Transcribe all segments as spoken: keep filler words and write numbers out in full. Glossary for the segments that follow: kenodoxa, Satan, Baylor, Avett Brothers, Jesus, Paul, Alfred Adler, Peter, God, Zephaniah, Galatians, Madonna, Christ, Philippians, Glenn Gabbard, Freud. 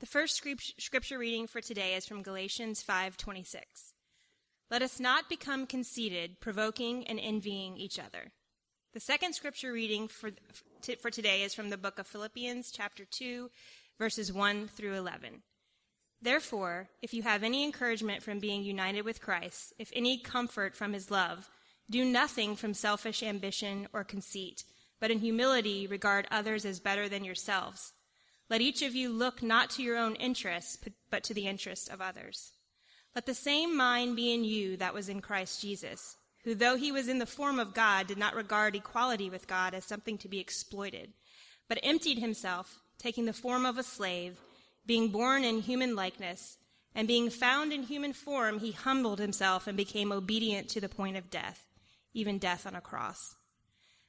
The first scripture reading for today is from Galatians five twenty-six. Let us not become conceited, provoking and envying each other. The second scripture reading for for today is from the book of Philippians, chapter two, verses one through eleven. Therefore, if you have any encouragement from being united with Christ, if any comfort from his love, do nothing from selfish ambition or conceit, but in humility regard others as better than yourselves. Let each of you look not to your own interests, but to the interests of others. Let the same mind be in you that was in Christ Jesus, who, though he was in the form of God, did not regard equality with God as something to be exploited, but emptied himself, taking the form of a slave, being born in human likeness, and being found in human form, he humbled himself and became obedient to the point of death, even death on a cross.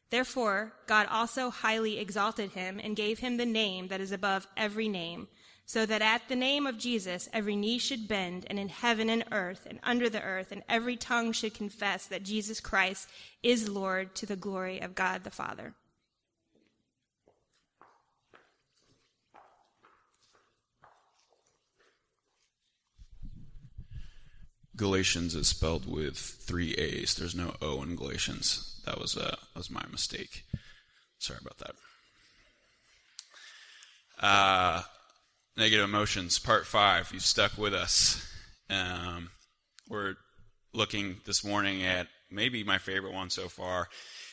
Therefore, God also highly exalted him and gave him the name that is above every name, so that at the name of Jesus every knee should bend, and in heaven and earth and under the earth, and every tongue should confess that Jesus Christ is Lord, to the glory of God the Father. Galatians is spelled with three A's. There's no O in Galatians. That was uh, that was my mistake. Sorry about that. Uh, negative emotions, part five. You've stuck with us. Um, we're looking this morning at maybe my favorite one so far,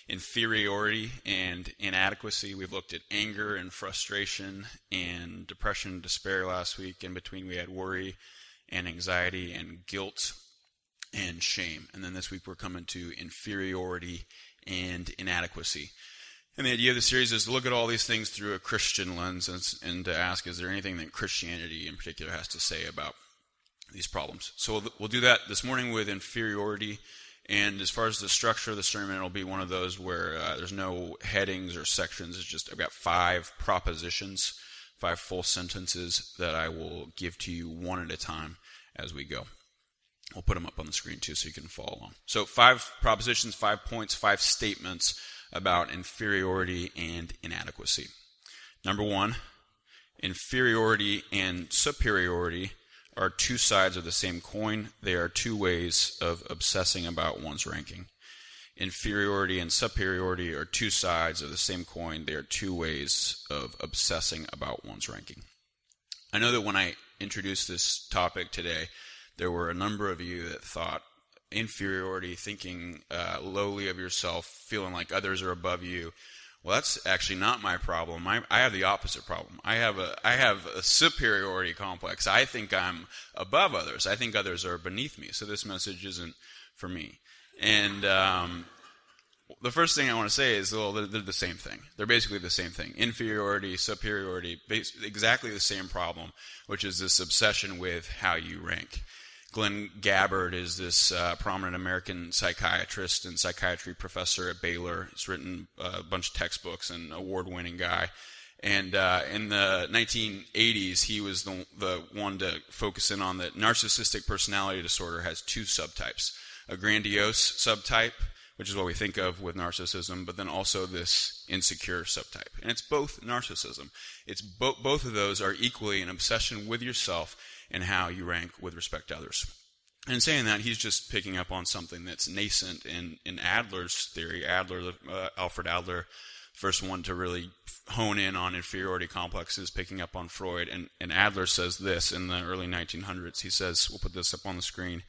inferiority and inadequacy. We've looked at anger and frustration and depression and despair last week. In between, we had worry and anxiety and guilt and shame. And then this week we're coming to inferiority and inadequacy. And the idea of the series is to look at all these things through a Christian lens and, and to ask, is there anything that Christianity in particular has to say about these problems? So we'll, we'll do that this morning with inferiority. And as far as the structure of the sermon, it'll be one of those where uh, there's no headings or sections. It's just, I've got five propositions, five full sentences that I will give to you one at a time as we go. We'll put them up on the screen too so you can follow along. So five propositions, five points, five statements about inferiority and inadequacy. Number one, inferiority and superiority are two sides of the same coin. They are two ways of obsessing about one's ranking. Inferiority and superiority are two sides of the same coin. They are two ways of obsessing about one's ranking. I know that when I introduced this topic today, there were a number of you that thought inferiority, thinking uh, lowly of yourself, feeling like others are above you. Well, that's actually not my problem. I, I have the opposite problem. I have a I have a superiority complex. I think I'm above others. I think others are beneath me. So this message isn't for me. And um, the first thing I want to say is, well, they're, they're the same thing. They're basically the same thing. Inferiority, superiority, bas- exactly the same problem, which is this obsession with how you rank. Glenn Gabbard is this uh, prominent American psychiatrist and psychiatry professor at Baylor. He's written a bunch of textbooks and award-winning guy. And uh, in the nineteen eighties, he was the, the one to focus in on that narcissistic personality disorder has two subtypes, a grandiose subtype, which is what we think of with narcissism, but then also this insecure subtype. And it's both narcissism. It's bo- both of those are equally an obsession with yourself and how you rank with respect to others. And in saying that, he's just picking up on something that's nascent in, in Adler's theory. Adler, uh, Alfred Adler, first one to really hone in on inferiority complexes, picking up on Freud. And, and Adler says this in the early nineteen hundreds. He says, we'll put this up on the screen.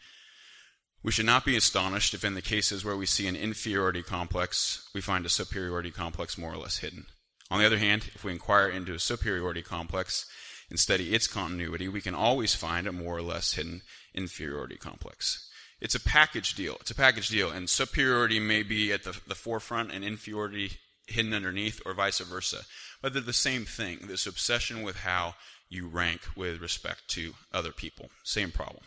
We should not be astonished if in the cases where we see an inferiority complex, we find a superiority complex more or less hidden. On the other hand, if we inquire into a superiority complex and study its continuity, we can always find a more or less hidden inferiority complex. It's a package deal. It's a package deal, and superiority may be at the, the forefront and inferiority hidden underneath, or vice versa. But they're the same thing, this obsession with how you rank with respect to other people. Same problem.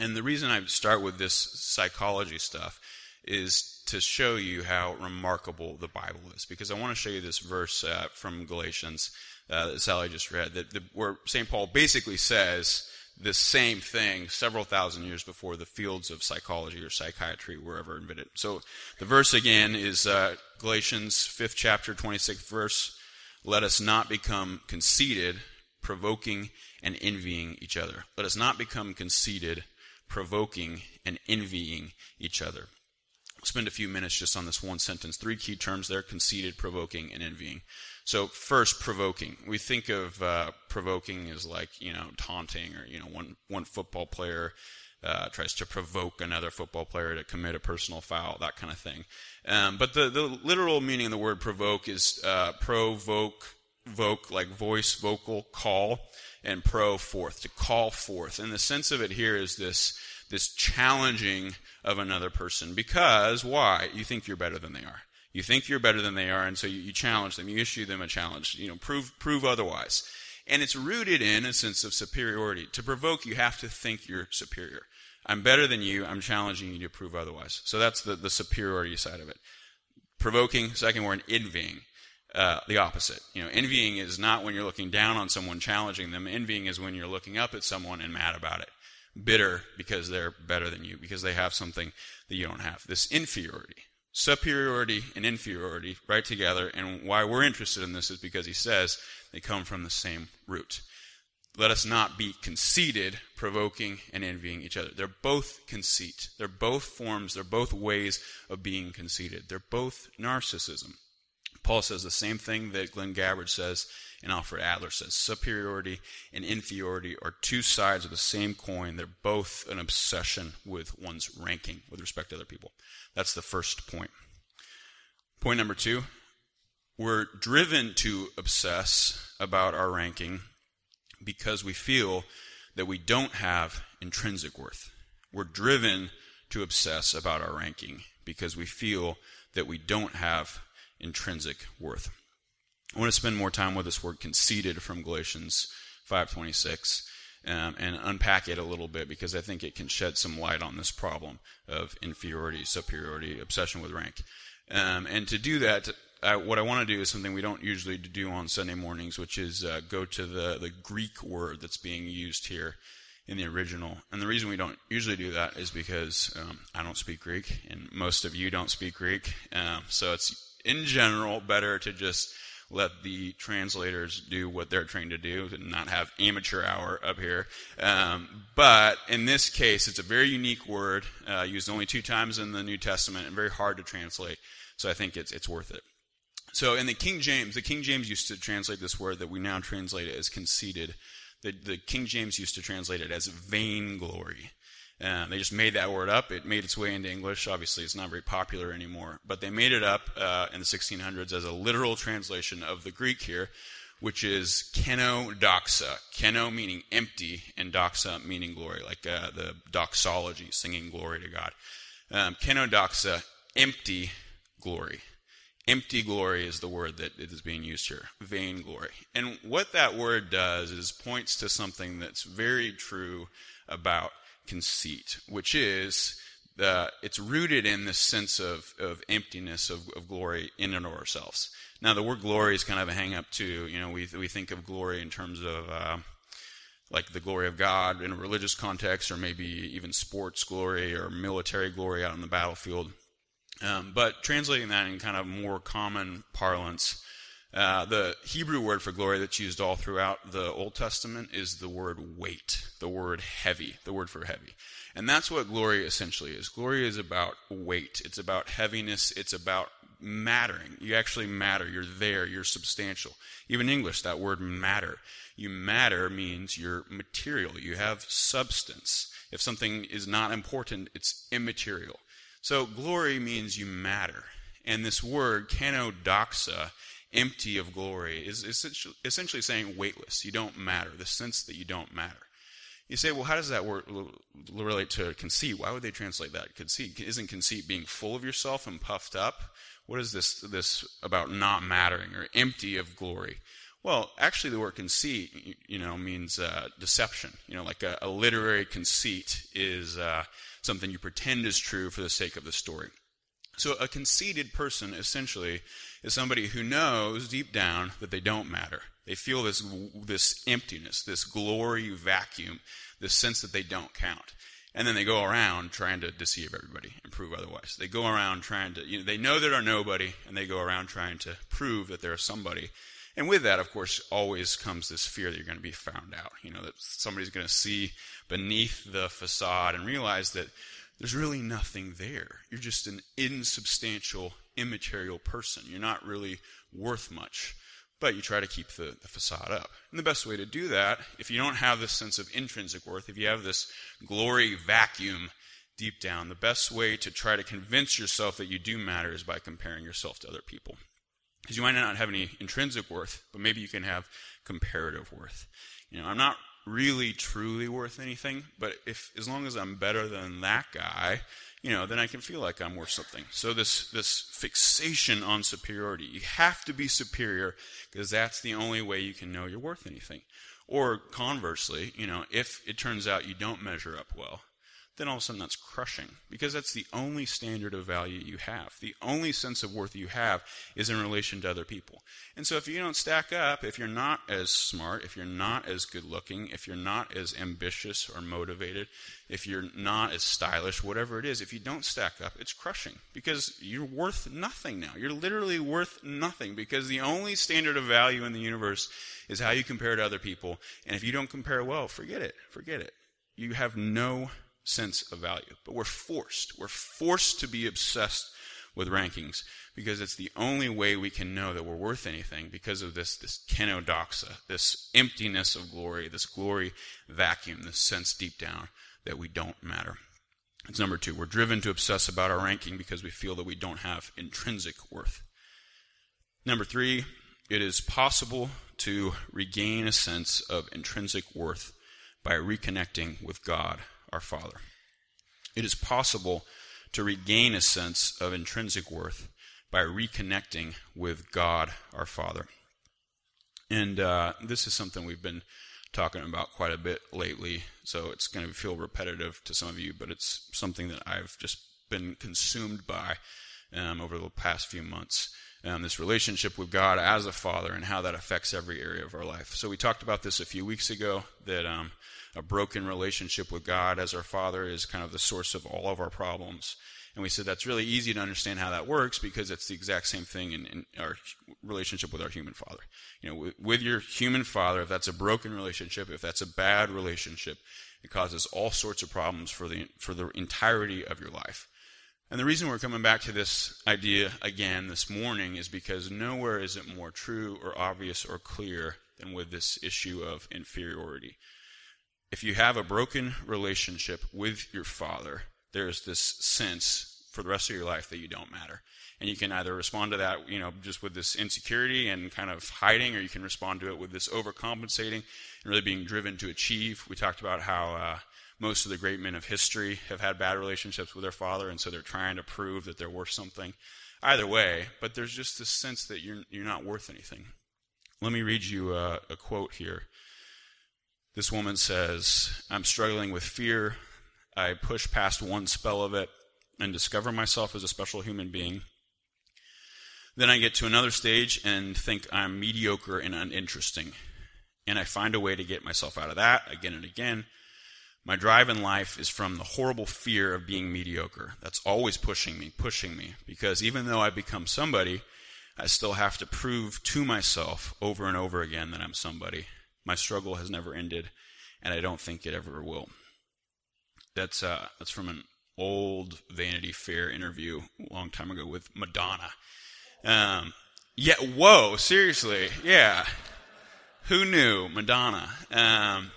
And the reason I start with this psychology stuff is to show you how remarkable the Bible is, because I want to show you this verse uh, from Galatians Uh, that Sally just read, that the, where Saint Paul basically says the same thing several thousand years before the fields of psychology or psychiatry were ever invented. So the verse again is uh, Galatians fifth chapter, twenty-sixth verse. Let us not become conceited, provoking and envying each other. Let us not become conceited, provoking and envying each other. I'll spend a few minutes just on this one sentence. Three key terms there: conceited, provoking, and envying. So first, provoking. We think of uh, provoking as like, you know, taunting, or, you know, one one football player uh, tries to provoke another football player to commit a personal foul, that kind of thing. Um, but the, the literal meaning of the word provoke is uh, provoke, voke, like voice, vocal, call, and pro forth, to call forth. And the sense of it here is this this challenging of another person. Because why? You think you're better than they are. You think you're better than they are, and so you, you challenge them. You issue them a challenge. You know, prove prove otherwise. And it's rooted in a sense of superiority. To provoke, you have to think you're superior. I'm better than you. I'm challenging you to prove otherwise. So that's the, the superiority side of it. Provoking. Second word, envying. Uh, the opposite. You know, envying is not when you're looking down on someone, challenging them. Envying is when you're looking up at someone and mad about it. Bitter because they're better than you, because they have something that you don't have. This inferiority. Superiority and inferiority right together. And why we're interested in this is because he says they come from the same root. Let us not be conceited, provoking, and envying each other. They're both conceit. They're both forms. They're both ways of being conceited. They're both narcissism. Paul says the same thing that Glenn Gabbard says and Alfred Adler says. Superiority and inferiority are two sides of the same coin. They're both an obsession with one's ranking with respect to other people. That's the first point. Point number two, we're driven to obsess about our ranking because we feel that we don't have intrinsic worth. We're driven to obsess about our ranking because we feel that we don't have intrinsic worth. I want to spend more time with this word conceited from Galatians five twenty-six um, and unpack it a little bit, because I think it can shed some light on this problem of inferiority, superiority, obsession with rank. Um, and to do that, I, what I want to do is something we don't usually do on Sunday mornings, which is uh, go to the, the Greek word that's being used here in the original. And the reason we don't usually do that is because um, I don't speak Greek, and most of you don't speak Greek. Um, so it's in general better to just let the translators do what they're trained to do and not have amateur hour up here. Um, but in this case, it's a very unique word, uh, used only two times in the New Testament and very hard to translate. So I think it's it's worth it. So in the King James, the King James used to translate this word that we now translate it as conceited. The, the King James used to translate it as vainglory. Um, they just made that word up. It made its way into English. Obviously, it's not very popular anymore. But they made it up uh, in the sixteen hundreds as a literal translation of the Greek here, which is kenodoxa. Keno meaning empty, and doxa meaning glory, like uh, the doxology, singing glory to God. Um, kenodoxa, empty glory. Empty glory is the word that is being used here, vainglory. And what that word does is points to something that's very true about conceit, which is uh, it's rooted in this sense of, of emptiness of, of glory in and of ourselves. Now, the word glory is kind of a hang-up too. You know, we we think of glory in terms of uh, like the glory of God in a religious context, or maybe even sports glory or military glory out on the battlefield. Um, but translating that in kind of more common parlance, uh, the Hebrew word for glory that's used all throughout the Old Testament is the word weight, the word heavy, the word for heavy. And that's what glory essentially is. Glory is about weight. It's about heaviness. It's about mattering. You actually matter. You're there. You're substantial. Even in English, that word matter. You matter means you're material. You have substance. If something is not important, it's immaterial. So glory means you matter. And this word, kenodoxa, empty of glory, is essentially saying weightless. You don't matter, the sense that you don't matter. You say, well, how does that word relate to conceit? Why would they translate that? Conceit, isn't conceit being full of yourself and puffed up? What is this, this about not mattering or empty of glory? Well, actually, the word conceit, you know, means uh, deception. You know, like a, a literary conceit is uh, something you pretend is true for the sake of the story. So a conceited person, essentially, is somebody who knows deep down that they don't matter. They feel this this emptiness, this glory vacuum, this sense that they don't count. And then they go around trying to deceive everybody and prove otherwise. They go around trying to, you know, they know there are nobody, and they go around trying to prove that there are somebody. And with that, of course, always comes this fear that you're going to be found out, you know, that somebody's going to see beneath the facade and realize that there's really nothing there. You're just an insubstantial, immaterial person. You're not really worth much, but you try to keep the, the facade up. And the best way to do that, if you don't have this sense of intrinsic worth, if you have this glory vacuum deep down, the best way to try to convince yourself that you do matter is by comparing yourself to other people. Because you might not have any intrinsic worth, but maybe you can have comparative worth. You know, I'm not really truly worth anything, but if as long as I'm better than that guy, you know, then I can feel like I'm worth something. So this this fixation on superiority, you have to be superior because that's the only way you can know you're worth anything. Or conversely, you know, if it turns out you don't measure up well, then all of a sudden that's crushing, because that's the only standard of value you have. The only sense of worth you have is in relation to other people. And so if you don't stack up, if you're not as smart, if you're not as good looking, if you're not as ambitious or motivated, if you're not as stylish, whatever it is, if you don't stack up, it's crushing, because you're worth nothing now. You're literally worth nothing, because the only standard of value in the universe is how you compare to other people. And if you don't compare well, forget it, forget it. You have no sense of value. But we're forced. We're forced to be obsessed with rankings, because it's the only way we can know that we're worth anything, because of this, this kenodoxa, this emptiness of glory, this glory vacuum, this sense deep down that we don't matter. It's number two. We're driven to obsess about our ranking because we feel that we don't have intrinsic worth. Number three, it is possible to regain a sense of intrinsic worth by reconnecting with God, our Father. It is possible to regain a sense of intrinsic worth by reconnecting with God, our Father. And uh, this is something we've been talking about quite a bit lately, so it's going to feel repetitive to some of you, but it's something that I've just been consumed by um, over the past few months. Um, this relationship with God as a Father and how that affects every area of our life. So we talked about this a few weeks ago, that um, a broken relationship with God as our Father is kind of the source of all of our problems. And we said that's really easy to understand how that works, because it's the exact same thing in, in our relationship with our human father. You know, with, with your human father, if that's a broken relationship, if that's a bad relationship, it causes all sorts of problems for the for the entirety of your life. And the reason we're coming back to this idea again this morning is because nowhere is it more true or obvious or clear than with this issue of inferiority. If you have a broken relationship with your father, there's this sense for the rest of your life that you don't matter. And you can either respond to that, you know, just with this insecurity and kind of hiding, or you can respond to it with this overcompensating and really being driven to achieve. We talked about how uh, most of the great men of history have had bad relationships with their father, and so they're trying to prove that they're worth something. Either way, but there's just this sense that you're you're not worth anything. Let me read you a, a quote here. This woman says, "I'm struggling with fear. I push past one spell of it and discover myself as a special human being. Then I get to another stage and think I'm mediocre and uninteresting. And I find a way to get myself out of that again and again. My drive in life is from the horrible fear of being mediocre. That's always pushing me, pushing me, because even though I become somebody, I still have to prove to myself over and over again that I'm somebody. My struggle has never ended, and I don't think it ever will." That's uh, that's from an old Vanity Fair interview a long time ago with Madonna. Um, yeah, whoa, seriously, yeah. Who knew? Madonna. Um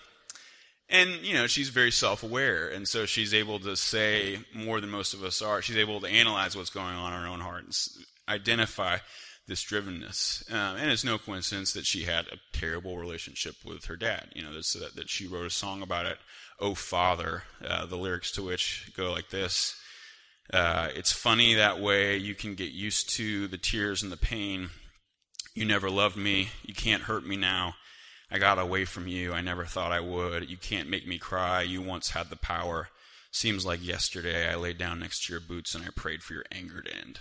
And, you know, she's very self-aware, and so she's able to say more than most of us are. She's able to analyze what's going on in her own heart and identify this drivenness. Um, and it's no coincidence that she had a terrible relationship with her dad. You know, that's, uh, that she wrote a song about it, "Oh, Father," uh, the lyrics to which go like this. Uh, "it's funny that way. You can get used to the tears and the pain. You never loved me. You can't hurt me now. I got away from you. I never thought I would. You can't make me cry. You once had the power. Seems like yesterday I laid down next to your boots and I prayed for your anger to end."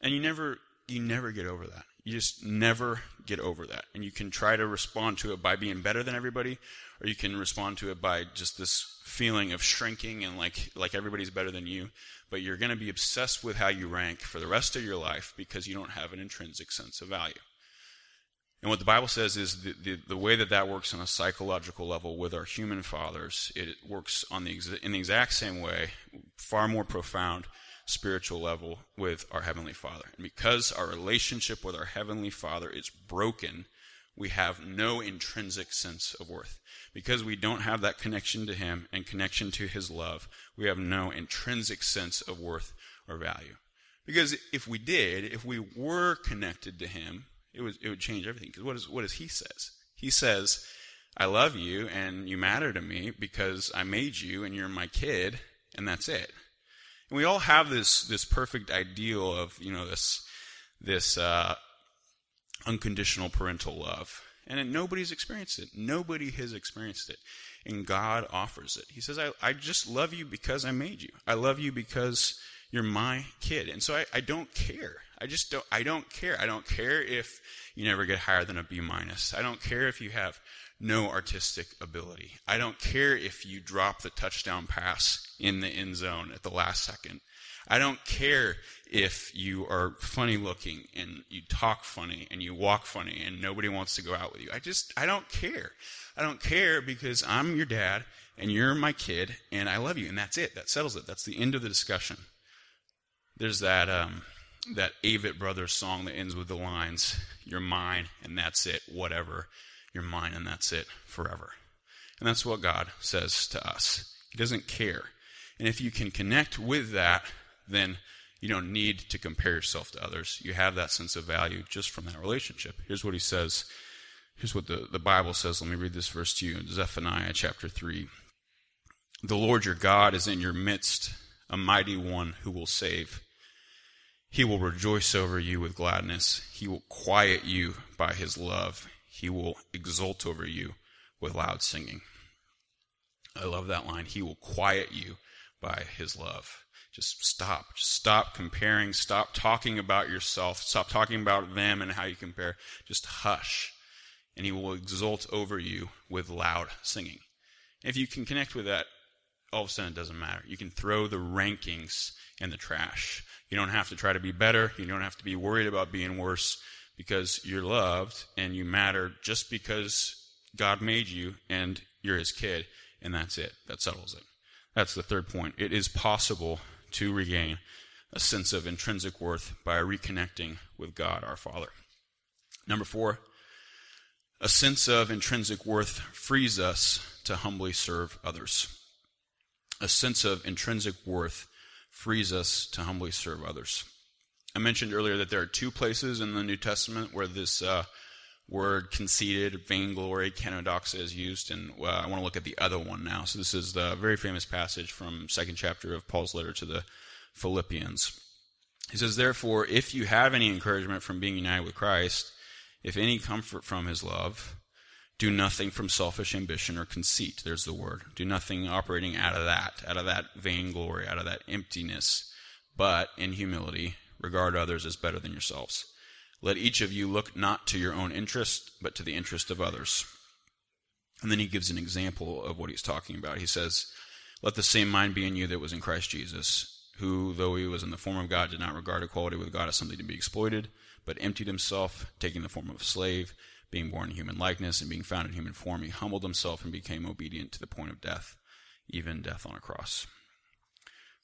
And you never, you never get over that. You just never get over that. And you can try to respond to it by being better than everybody, or you can respond to it by just this feeling of shrinking and like, like everybody's better than you. But you're going to be obsessed with how you rank for the rest of your life, because you don't have an intrinsic sense of value. And what the Bible says is the, the, the way that that works on a psychological level with our human fathers, it works on the in the exact same way, far more profound spiritual level with our Heavenly Father. And because our relationship with our Heavenly Father is broken, we have no intrinsic sense of worth. Because we don't have that connection to Him and connection to His love, we have no intrinsic sense of worth or value. Because if we did, if we were connected to Him, It would, it would change everything. Because what is, what does He says? He says, I love you and you matter to me because I made you and you're my kid, and that's it. And we all have this this perfect ideal of, you know, this this uh, unconditional parental love. And nobody's experienced it. Nobody has experienced it. And God offers it. He says, I, I just love you because I made you. I love you because you're my kid. And so I, I don't care. I just don't, I don't care. I don't care if you never get higher than a B minus. I don't care if you have no artistic ability. I don't care if you drop the touchdown pass in the end zone at the last second. I don't care if you are funny looking and you talk funny and you walk funny and nobody wants to go out with you. I just, I don't care. I don't care because I'm your dad and you're my kid and I love you. And that's it. That settles it. That's the end of the discussion. There's that um, that Avett Brothers song that ends with the lines, you're mine, and that's it, whatever. You're mine, and that's it, forever. And that's what God says to us. He doesn't care. And if you can connect with that, then you don't need to compare yourself to others. You have that sense of value just from that relationship. Here's what He says. Here's what the, the Bible says. Let me read this verse to you in Zephaniah chapter three. The Lord your God is in your midst, a mighty one who will save. He will rejoice over you with gladness. He will quiet you by His love. He will exult over you with loud singing. I love that line. He will quiet you by His love. Just stop. Just stop comparing. Stop talking about yourself. Stop talking about them and how you compare. Just hush. And He will exult over you with loud singing. If you can connect with that, all of a sudden it doesn't matter. You can throw the rankings in the trash. You don't have to try to be better. You don't have to be worried about being worse because you're loved and you matter just because God made you and you're His kid, and that's it. That settles it. That's the third point. It is possible to regain a sense of intrinsic worth by reconnecting with God our Father. Number four, a sense of intrinsic worth frees us to humbly serve others. A sense of intrinsic worth frees us to humbly serve others. I mentioned earlier that there are two places in the New Testament where this uh, word conceited, vainglory, kenodoxa is used, and uh, I want to look at the other one now. So this is the very famous passage from second chapter of Paul's letter to the Philippians. He says, therefore, if you have any encouragement from being united with Christ, if any comfort from His love, do nothing from selfish ambition or conceit. There's the word. Do nothing operating out of that, out of that vainglory, out of that emptiness, but in humility, regard others as better than yourselves. Let each of you look not to your own interest, but to the interest of others. And then he gives an example of what he's talking about. He says, let the same mind be in you that was in Christ Jesus, who, though he was in the form of God, did not regard equality with God as something to be exploited, but emptied himself, taking the form of a slave, being born in human likeness and being found in human form, he humbled himself and became obedient to the point of death, even death on a cross.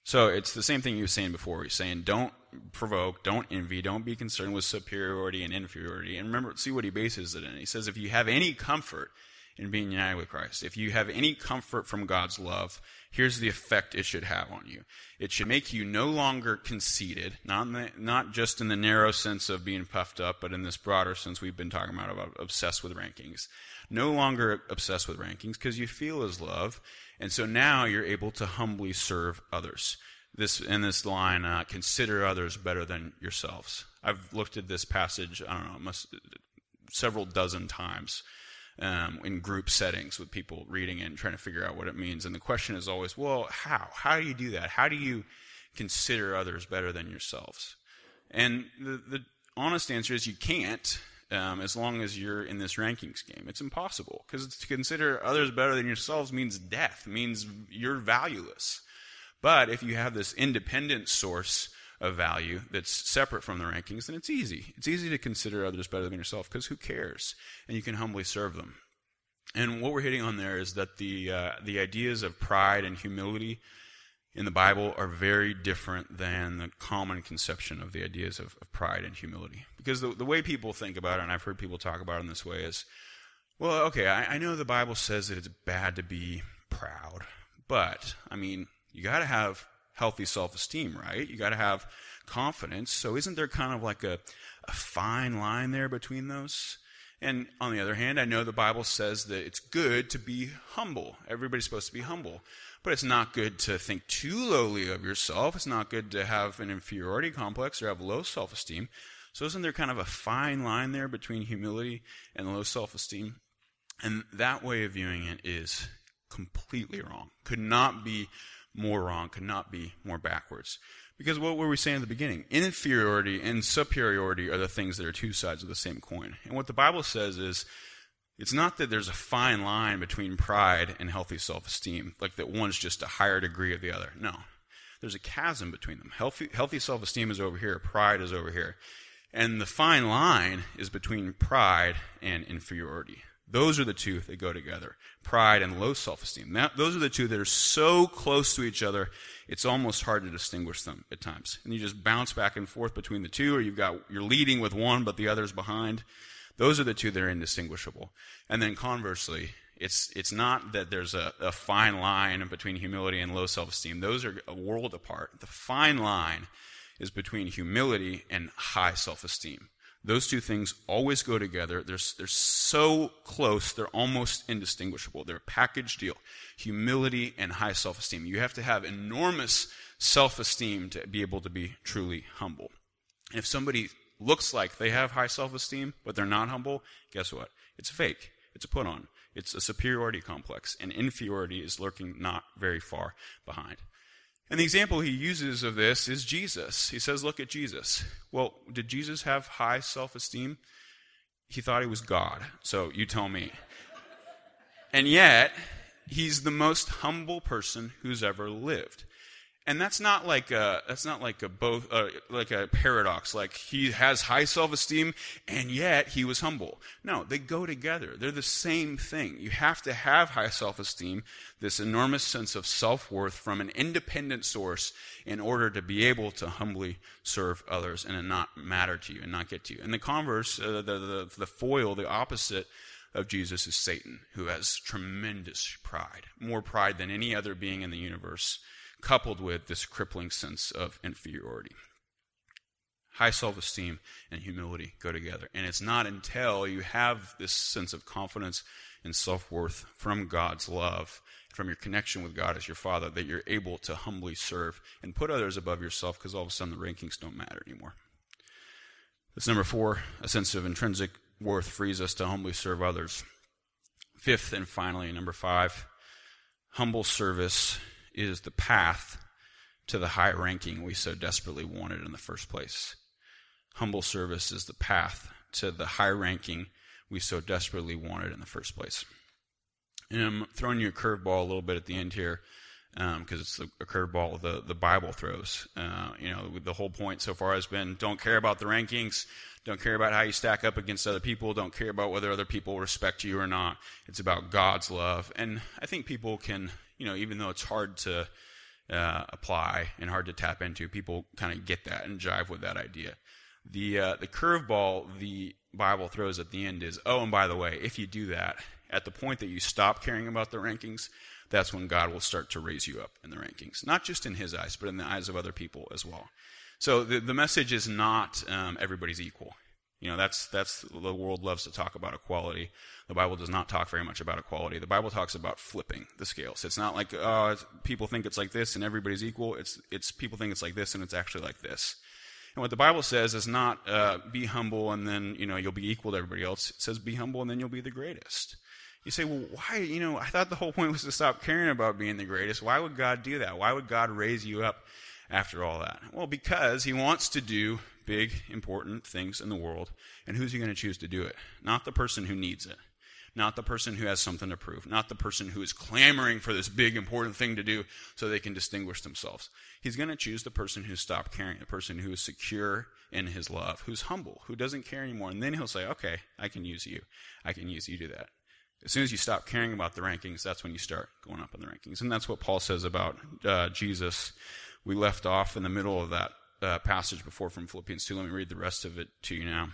So it's the same thing he was saying before. He's saying don't provoke, don't envy, don't be concerned with superiority and inferiority. And remember, see what he bases it in. He says if you have any comfort in being united with Christ, if you have any comfort from God's love, here's the effect it should have on you. It should make you no longer conceited, not in the, not just in the narrow sense of being puffed up, but in this broader sense we've been talking about, about obsessed with rankings. No longer obsessed with rankings because you feel His love, and so now you're able to humbly serve others. This in this line, uh, consider others better than yourselves. I've looked at this passage, I don't know, must, several dozen times. Um, in group settings with people reading it and trying to figure out what it means. And the question is always, well, how? How do you do that? How do you consider others better than yourselves? And the, the honest answer is you can't um, as long as you're in this rankings game. It's impossible because to consider others better than yourselves means death, means you're valueless. But if you have this independent source of value that's separate from the rankings, then it's easy. It's easy to consider others better than yourself, because who cares? And you can humbly serve them. And what we're hitting on there is that the uh, the ideas of pride and humility in the Bible are very different than the common conception of the ideas of, of pride and humility. Because the, the way people think about it, and I've heard people talk about it in this way, is, well, okay, I, I know the Bible says that it's bad to be proud, but, I mean, you got to have healthy self-esteem, right? You got to have confidence. So isn't there kind of like a, a fine line there between those? And on the other hand, I know the Bible says that it's good to be humble. Everybody's supposed to be humble. But it's not good to think too lowly of yourself. It's not good to have an inferiority complex or have low self-esteem. So isn't there kind of a fine line there between humility and low self-esteem? And that way of viewing it is completely wrong. Could not be more wrong. Could not be more backwards. Because what were we saying at the beginning? Inferiority and superiority are the things that are two sides of the same coin. And what the Bible says is, it's not that there's a fine line between pride and healthy self-esteem, like that one's just a higher degree of the other. No. There's a chasm between them. Healthy, healthy self-esteem is over here. Pride is over here. And the fine line is between pride and inferiority. Those are the two that go together. Pride and low self-esteem. That, those are the two that are so close to each other, it's almost hard to distinguish them at times. And you just bounce back and forth between the two, or you've got, you're leading with one, but the other's behind. Those are the two that are indistinguishable. And then conversely, it's it's not that there's a, a fine line between humility and low self-esteem. Those are a world apart. The fine line is between humility and high self-esteem. Those two things always go together. They're, they're so close, they're almost indistinguishable. They're a package deal. Humility and high self-esteem. You have to have enormous self-esteem to be able to be truly humble. And if somebody looks like they have high self-esteem, but they're not humble, guess what? It's fake. It's a put-on. It's a superiority complex, and inferiority is lurking not very far behind. And the example he uses of this is Jesus. He says, look at Jesus. Well, did Jesus have high self-esteem? He thought he was God, so you tell me. And yet, he's the most humble person who's ever lived. And that's not like a that's not like a both uh, like a paradox. Like he has high self-esteem and yet he was humble. No, they go together. They're the same thing. You have to have high self-esteem, this enormous sense of self-worth from an independent source, in order to be able to humbly serve others and not matter to you and not get to you. And the converse, uh, the, the the foil, the opposite of Jesus is Satan, who has tremendous pride, more pride than any other being in the universe, coupled with this crippling sense of inferiority. High self-esteem and humility go together. And it's not until you have this sense of confidence and self-worth from God's love, from your connection with God as your Father, that you're able to humbly serve and put others above yourself, because all of a sudden the rankings don't matter anymore. That's number four. A sense of intrinsic worth frees us to humbly serve others. Fifth and finally, number five, humble service is the path to the high ranking we so desperately wanted in the first place. Humble service is the path to the high ranking we so desperately wanted in the first place. And I'm throwing you a curveball a little bit at the end here, because um, it's a curveball the, the Bible throws. Uh, you know, the whole point so far has been, don't care about the rankings, don't care about how you stack up against other people, don't care about whether other people respect you or not. It's about God's love. And I think people can, you know, even though it's hard to uh, apply and hard to tap into, people kind of get that and jive with that idea. The uh, the curveball the Bible throws at the end is, oh, and by the way, if you do that, at the point that you stop caring about the rankings, that's when God will start to raise you up in the rankings. Not just in his eyes, but in the eyes of other people as well. So the, the message is not um, everybody's equal. You know, that's that's the world loves to talk about equality. The Bible does not talk very much about equality. The Bible talks about flipping the scales. It's not like uh, people think it's like this and everybody's equal. It's it's people think it's like this and it's actually like this. And what the Bible says is not uh, be humble and then, you know, you'll be equal to everybody else. It says be humble and then you'll be the greatest. You say, well, why, you know, I thought the whole point was to stop caring about being the greatest. Why would God do that? Why would God raise you up after all that? Well, because he wants to do big, important things in the world. And who's he going to choose to do it? Not the person who needs it, Not the person who has something to prove. Not the person who is clamoring for this big, important thing to do so they can distinguish themselves. He's going to choose the person who stopped caring, the person who is secure in his love, who's humble, who doesn't care anymore. And then he'll say, okay, I can use you. I can use you to that. As soon as you stop caring about the rankings, that's when you start going up in the rankings. And that's what Paul says about uh, Jesus. We left off in the middle of that uh, passage before from Philippians two. Let me read the rest of it to you now.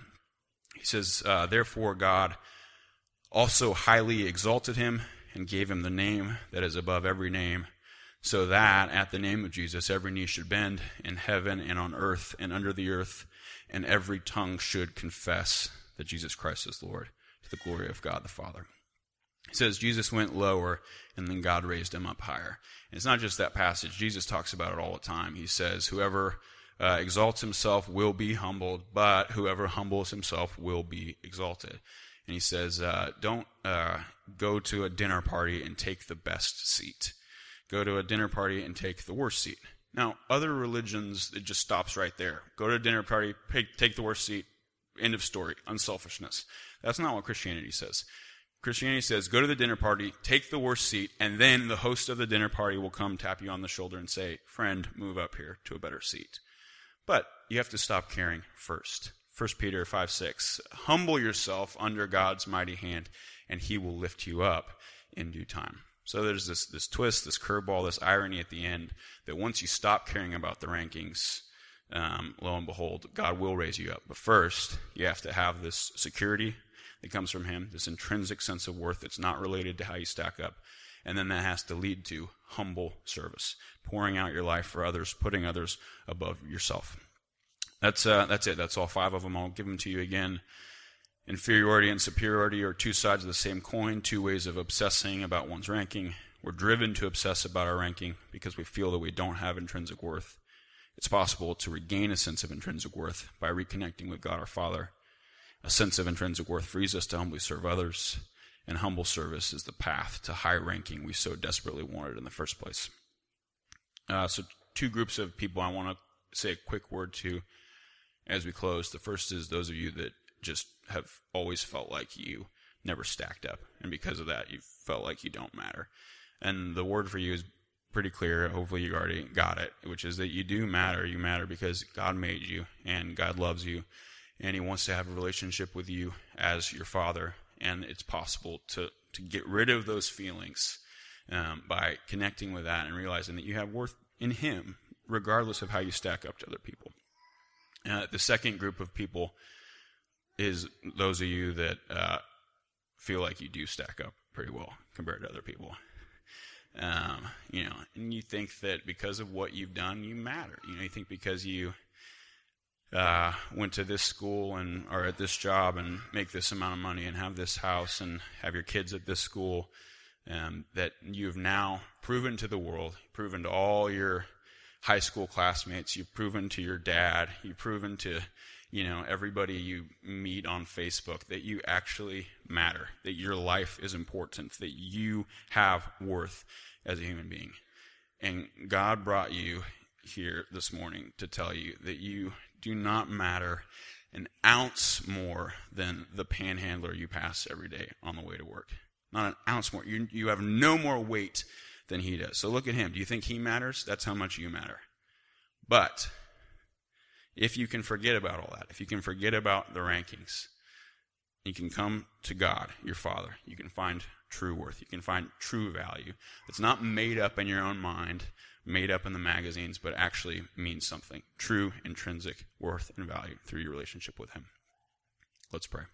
He says, uh, therefore God also highly exalted him and gave him the name that is above every name, so that at the name of Jesus every knee should bend in heaven and on earth and under the earth, and every tongue should confess that Jesus Christ is Lord, to the glory of God the Father. He says Jesus went lower, and then God raised him up higher. And it's not just that passage. Jesus talks about it all the time. He says, whoever uh, exalts himself will be humbled, but whoever humbles himself will be exalted. And he says, uh, don't uh, go to a dinner party and take the best seat. Go to a dinner party and take the worst seat. Now, other religions, it just stops right there. Go to a dinner party, pick, take the worst seat, end of story, unselfishness. That's not what Christianity says. Christianity says, go to the dinner party, take the worst seat, and then the host of the dinner party will come tap you on the shoulder and say, friend, move up here to a better seat. But you have to stop caring first. First Peter five six, humble yourself under God's mighty hand, and he will lift you up in due time. So there's this, this twist, this curveball, this irony at the end, that once you stop caring about the rankings, um, lo and behold, God will raise you up. But first, you have to have this security that comes from him, this intrinsic sense of worth that's not related to how you stack up. And then that has to lead to humble service, pouring out your life for others, putting others above yourself. That's uh, that's it. That's all five of them. I'll give them to you again. Inferiority and superiority are two sides of the same coin, two ways of obsessing about one's ranking. We're driven to obsess about our ranking because we feel that we don't have intrinsic worth. It's possible to regain a sense of intrinsic worth by reconnecting with God our Father. A sense of intrinsic worth frees us to humbly serve others, and humble service is the path to high ranking we so desperately wanted in the first place. Uh, so two groups of people I want to say a quick word to as we close. The first is those of you that just have always felt like you never stacked up, and because of that, you felt like you don't matter. And the word for you is pretty clear. Hopefully you already got it, which is that you do matter. You matter because God made you, and God loves you, and he wants to have a relationship with you as your father. And it's possible to, to get rid of those feelings um, by connecting with that and realizing that you have worth in him, regardless of how you stack up to other people. Uh, the second group of people is those of you that uh, feel like you do stack up pretty well compared to other people. Um, you know, and you think that because of what you've done, you matter. You know, you think because you Uh, went to this school and are at this job and make this amount of money and have this house and have your kids at this school, um, that you've now proven to the world, proven to all your high school classmates, you've proven to your dad, you've proven to, you know, everybody you meet on Facebook that you actually matter, that your life is important, that you have worth as a human being. And God brought you here this morning to tell you that you do not matter an ounce more than the panhandler you pass every day on the way to work. Not an ounce more. You, you have no more weight than he does. So look at him. Do you think he matters? That's how much you matter. But if you can forget about all that, if you can forget about the rankings, you can come to God, your Father. You can find true worth. You can find true value. It's not made up in your own mind, made up in the magazines, but actually means something. True intrinsic worth and value through your relationship with him. Let's pray.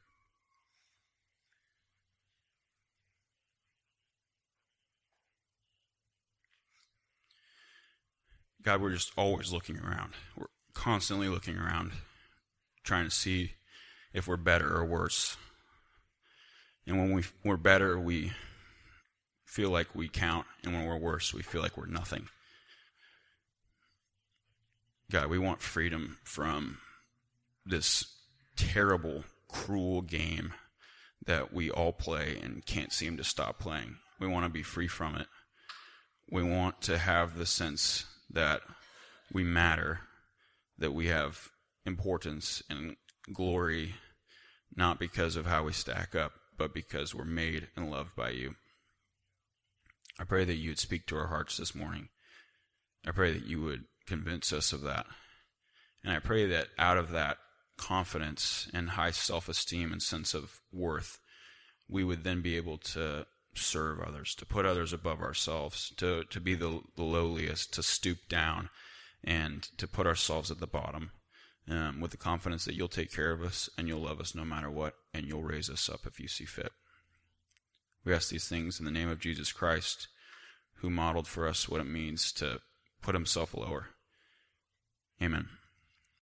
God, we're just always looking around. We're constantly looking around, trying to see if we're better or worse. And when we, we're better, we feel like we count. And when we're worse, we feel like we're nothing. God, we want freedom from this terrible, cruel game that we all play and can't seem to stop playing. We want to be free from it. We want to have the sense that we matter, that we have importance and glory, not because of how we stack up, but because we're made and loved by you. I pray that you would speak to our hearts this morning. I pray that you would convince us of that. And I pray that out of that confidence and high self-esteem and sense of worth, we would then be able to serve others, to put others above ourselves, to, to be the, the lowliest, to stoop down, and to put ourselves at the bottom um, with the confidence that you'll take care of us and you'll love us no matter what, and you'll raise us up if you see fit. We ask these things in the name of Jesus Christ, who modeled for us what it means to put himself lower. Amen.